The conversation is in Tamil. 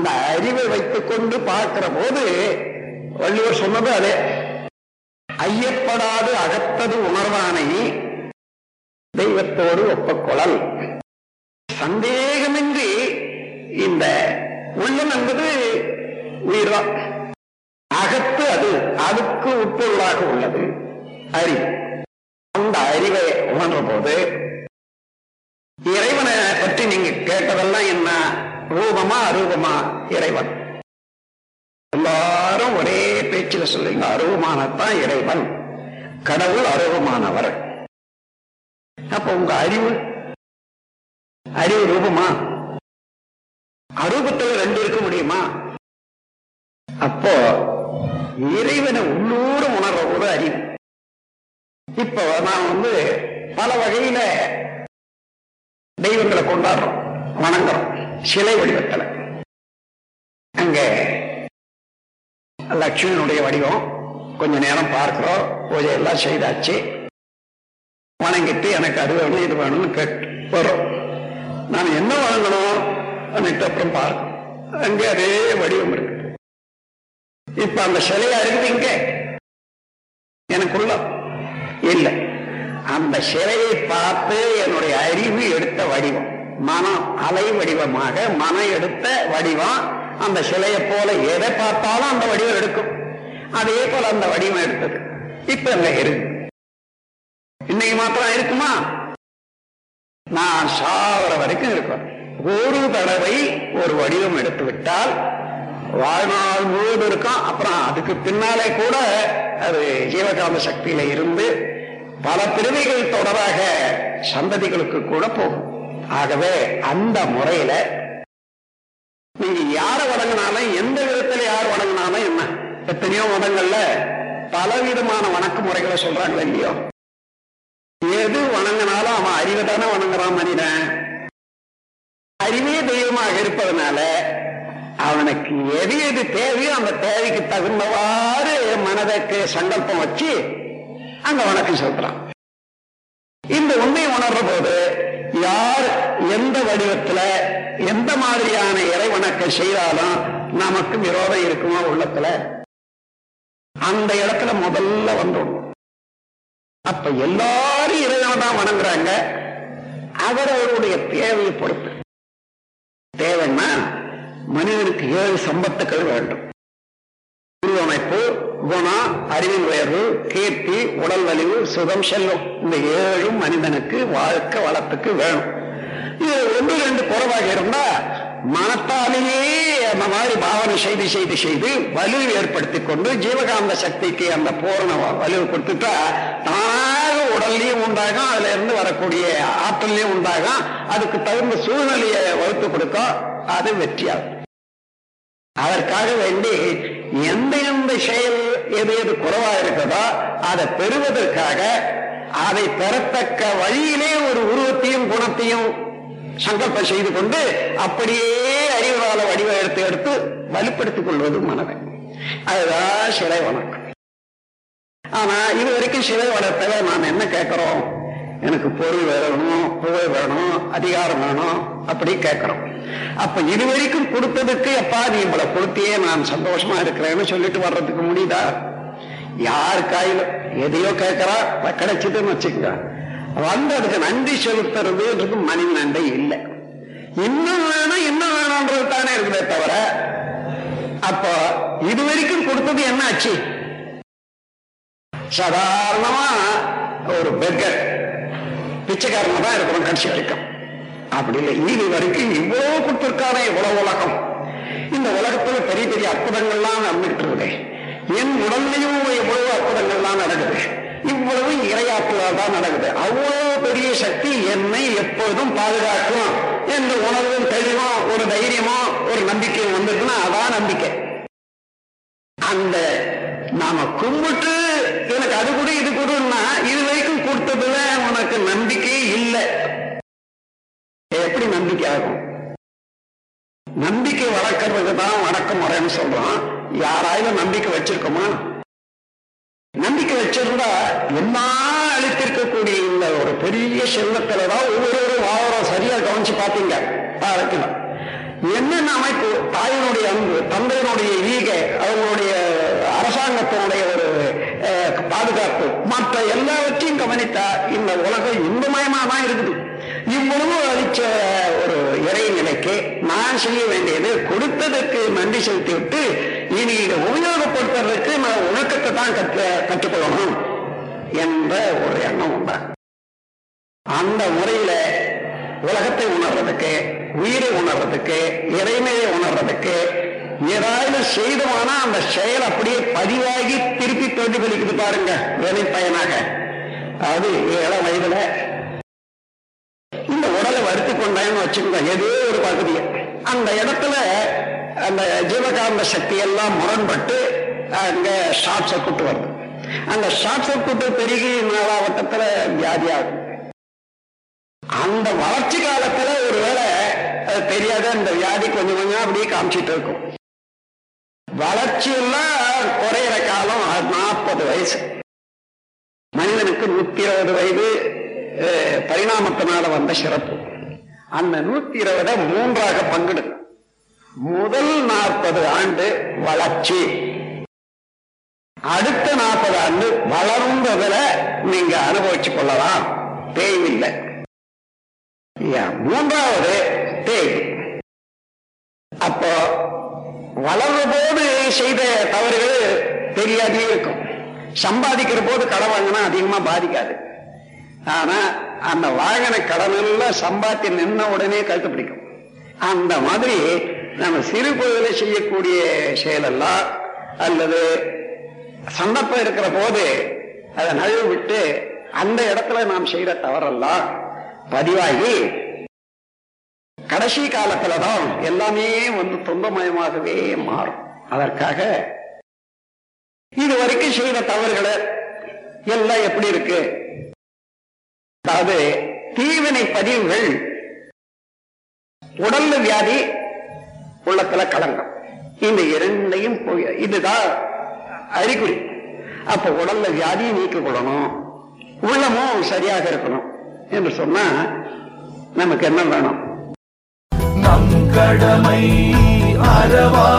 அந்த அறிவை வைத்துக் கொண்டு பார்க்கிற போது வள்ளுவர் சொன்னது அதே. ஐயப்படாது அகத்தது உணர்வானை தெய்வத்தோடு ஒப்பக்கொள்ளல். சந்தேகமின்றி இந்த உள்ளம் என்பது உயிர்தான், அகத்து அது அதுக்கு உட்பொருளாக உள்ளது அறிவு. அந்த அறிவை உணர்ற போது இறைவனை பற்றி நீங்க கேட்டதெல்லாம் என்ன, ரூபமா அரூபமா இறைவன்? எல்லாரும் ஒரே பேச்சில் சொல்லுங்க, அரூபமானதான் இறைவன், கடவுள் அரூபமானவர். அப்ப உங்க அறிவு ரூபமா? அரூபத்தில் ரெண்டு இருக்க முடியுமா? அப்போ இறைவனை உள்ளூர உணர்ற போது அறிவு. இப்போ நான் பல வகையில தெய்வங்களை கொண்டாடுறோம், வணங்குறோம், சிலை வடிவத்தில். அங்க லட்சுமியினுடைய வடிவம் கொஞ்ச நேரம் பார்க்கிறோம், பூஜை எல்லாம் செய்தாச்சு, வணங்கிட்டு எனக்கு அது வேணும் இது வேணும்னு கேட்டு வரும். நான் என்ன வணங்கணும் அன்னைக்கு அப்புறம் பார்க்கணும், அங்கே அதே வடிவம் இருக்கு. இப்ப அந்த சிலையா இருக்குது இங்கே எனக்குள்ள இல்லை, அந்த சிலையை பார்த்து என்னுடைய அறிவு எடுத்த வடிவம், மனம் அலை வடிவமாக மனம் எடுத்த வடிவம். அந்த சிலையை போல எதை பார்த்தாலும் அந்த வடிவம் எடுக்கும், அதே போல அந்த வடிவம் எடுத்தது. இப்ப என்ன இருக்கு? இன்னைக்கு மாத்திரம் இருக்குமா? நான் சாவர வரைக்கும் இருக்கும். ஒரு தடவை ஒரு வடிவம் எடுத்து விட்டால் வாழ்நாள் முழுவதும் இருக்கும். அப்புறம் அதுக்கு பின்னாலே கூட அது ஜீவகாம சக்தியில இருந்து பல பிரிவுகள் தொடராக சந்ததிகளுக்கு கூட போகும். ஆகவே அந்த முறையில நீங்க யாரை வணங்கினாலும், எந்த விதத்துல யார் வணங்கினாலும் என்ன, எத்தனையோ மதங்கள்ல பலவிதமான வணக்க முறைகளை சொல்றாங்களோ இல்லையோ, எது வணங்கினாலும் அவன் அறிவை தானே வணங்குறான். மனிதன் அறிவே தெய்வமாக இருப்பதனால அவனுக்கு எது எது தேவையோ அந்த தேவைக்கு தகுந்தவாறு மனதுக்கு சங்கல்பம் வச்சு அங்க வணக்கம் செலுத்துறான். இந்த உண்மையை உணர்ற போது யார் எந்த வடிவத்துல எந்த மாதிரியான இறை வணக்கம் செய்தாலும் நமக்கு விரோதம் இருக்குமா உள்ளத்துல, அந்த இடத்துல முதல்ல வந்துடும். அப்ப எல்லாரும் இறைவனை தான் வணங்குறாங்க, அவரவருடைய தேவையை பொறுத்து. தேவைன்னா மனிதனுக்கு 7 சம்பத்துக்கள் வேண்டும்: உருவமைப்பு, குணம், அறிவின் உயர்வு, கீர்த்தி, உடல் வலிவு, சுகம், செல்வம். இந்த 7 மனிதனுக்கு வாழ்க்கை வளத்துக்கு வேணும். இது 1-2 குறைவாக இருந்தா மனத்தாலேயே அந்த மாதிரி பாவனை செய்து செய்து செய்து வலிவு ஏற்படுத்திக் கொண்டு ஜீவகாந்த சக்திக்கு அந்த பூரண வலிவு கொடுத்துட்டா தானாக உடல்லையும் உண்டாகும், அதுல இருந்து வரக்கூடிய ஆற்றல்லையும் உண்டாகும், அதுக்கு தகுந்த சூழ்நிலையை வகுத்து கொடுக்கும், அது வெற்றியாகும். அதற்காக வேண்டி எந்த எந்த செயல் எது எது குறைவா இருக்கதோ அதை பெறுவதற்காக அதை பெறத்தக்க வழியிலே ஒரு உருவத்தையும் குணத்தையும் சங்கல்பம் செய்து கொண்டு அப்படியே அறிவால வடிவ எடுத்து எடுத்து வலுப்படுத்திக் கொள்வது மனதை. அதுதான் சிலை வணக்கம். ஆனா இது வரைக்கும் சிலை வளர்த்தல நாம் என்ன கேட்கிறோம்? எனக்கு பொருள் வேணும், புகழ் வேணும், அதிகாரம் வேணும், அப்படி கேட்கிறோம். அப்ப இது வரைக்கும் கொடுத்ததுக்கு எப்பா நீ இவளை கொடுத்தியே நான் சந்தோஷமா இருக்கிறேன்னு சொல்லிட்டு வர்றதுக்கு முடியுதா? யாரு காயில எதையோ கேட்கிறா, கிடைச்சதுன்னு வச்சுக்க, வந்ததுக்கு நன்றி செலுத்துறதுன்றது மனித நன்றி இல்லை. இன்னும் வேணும் இன்னும் வேணும்ன்றது தானே இருக்குதே தவிர, அப்போ இது வரைக்கும் கொடுத்தது என்ன ஆச்சு? சாதாரணமா ஒரு பெக்கர் பிச்சைக்காரங்க தான் இருக்கிறோம் கடைசி வரைக்கும். அப்படி இல்லை, இது வரைக்கும் இவ்வளவு கொடுத்திருக்கானே இவ்வளவு உலகம். இந்த உலகத்துல பெரிய பெரிய அற்புதங்கள்லாம் நடந்துகிட்டு இருக்கு. என் உடல்லையும் எவ்வளவு அற்புதங்கள்லாம் நடக்குது, இவ்வளவு இறையாற்றலால் தான் நடக்குது. அவ்வளவு பெரிய சக்தி என்னை எப்பொழுதும் பாதுகாக்கும் என்ற உணர்வும் தெளிவும் ஒரு தைரியமும் ஒரு நம்பிக்கையும் வந்திருக்குன்னா அதான் நம்பிக்கை. அந்த நாம கும்பிட்டு எனக்கு அது கூட இது கூடன்னா இது வரைக்கும் கொடுத்ததுல உனக்கு நம்பிக்கை இல்லை, எப்படி நம்பிக்கை ஆகும்? நம்பிக்கை வளர்க்கறதுக்கு தான் வணக்க முறைன்னு சொல்றோம். யாராயிலும் நம்பிக்கை வச்சிருக்கோமா? நம்பிக்கை வச்சிருந்தா என்ன அளித்திருக்கக்கூடிய இந்த ஒரு பெரிய செல்வத்தில்தான் ஒவ்வொரு வாரம் சரியா கவனிச்சு பார்த்தீங்க, என்ன அமைப்பு, தாயினுடைய அன்பு, தந்தையினுடைய ஈகை, அவங்களுடைய அரசாங்கத்தினுடைய ஒரு பாதுகாப்பு, மற்ற எல்லாவற்றையும் கவனித்தா இந்த உலகம் இன்பமயமா தான் இருக்குது. இவ்வளவு அளிச்ச ஒரு இறை நிலைக்கு நான் செய்ய வேண்டியது கொடுத்ததற்கு நன்றி செலுத்தி விட்டு இனி இதை உபயோகப்படுத்துறதுக்கு நான் உணக்கத்தை தான் கற்றுக்கொள்ளணும் என்ற ஒரு எண்ணம் உண்டா? அந்த முறையில உலகத்தை உணர்றதுக்கு, உயிரை உணர்றதுக்கு, இறைமையை உணர்றதுக்கு ஏதாவது செய்தோம்னா அந்த செயல் அப்படியே பதிவாகி திருப்பி பிரதிபலிக்குது பாருங்க வேலை பயனாக. அது இளம் வயதுல இந்த உடலை வருத்தி கொண்டாங்கன்னு வச்சுக்கோங்க, ஏதோ ஒரு பகுதியை அந்த இடத்துல அந்த ஜீவகாந்த சக்தி எல்லாம் முரண்பட்டு அங்க ஷார்ட் சர்க்யூட் வருது. அந்த ஷார்ட் சர்க்யூட் பெருகி நாலாவட்டத்துல வியாதியாகும். அந்த வளர்ச்சி காலத்துல ஒருவேளை தெரியாத அந்த வியாதி கொஞ்சம் கொஞ்சம் அப்படியே காமிச்சிட்டு இருக்கும். வளர்ச்சி எல்லாம் குறையிற காலம் 40 வயசு. மனிதனுக்கு 120 வயது பரிணாமத்தினால வந்த சிறப்பு. அந்த 120 3ஆக பங்கிடு. முதல் 40 ஆண்டு வளர்ச்சி, அடுத்த 40 ஆண்டு வளர்ந்ததுல நீங்க அனுபவிச்சு கொள்ளலாம், தேவையில்லை. 3வது தேவை. அப்போ வளர்ற போது செய்த தவறுகள் தெரியாதே இருக்கும். சம்பாதிக்கிற போது கடன் வாங்கினா அதிகமா பாதிக்காது. ஆனா அந்த வாங்கின கடன் எல்லாம் சம்பாத்தி நின்ன உடனே கழுத்து பிடிக்கும். அந்த மாதிரி நம்ம சிறு பொழுதுல செய்யக்கூடிய செயலெல்லாம் அல்லது சந்தர்ப்பம் இருக்கிற போது அதை நழுவு விட்டு அந்த இடத்துல நாம் செய்த தவறெல்லாம் பதிவாகி கடைசி காலத்துலதான் எல்லாமே வந்து துன்பமயமாகவே மாறும். அதற்காக இதுவரைக்கும் செய்த தவறுகளை எல்லாம் எப்படி இருக்கு, அதாவது தீவினை பதிவுகள் உடல்ல வியாதி, உள்ளத்துல கலங்கம், இந்த 2யும் இதுதான் அறிகுறி. அப்ப உடல்ல வியாதியை நீக்கிக் கொள்ளணும், உள்ளமும் சரியாக இருக்கணும் என்று சொன்னா நமக்கு என்ன வேணும்? நம் கடமை அறவா.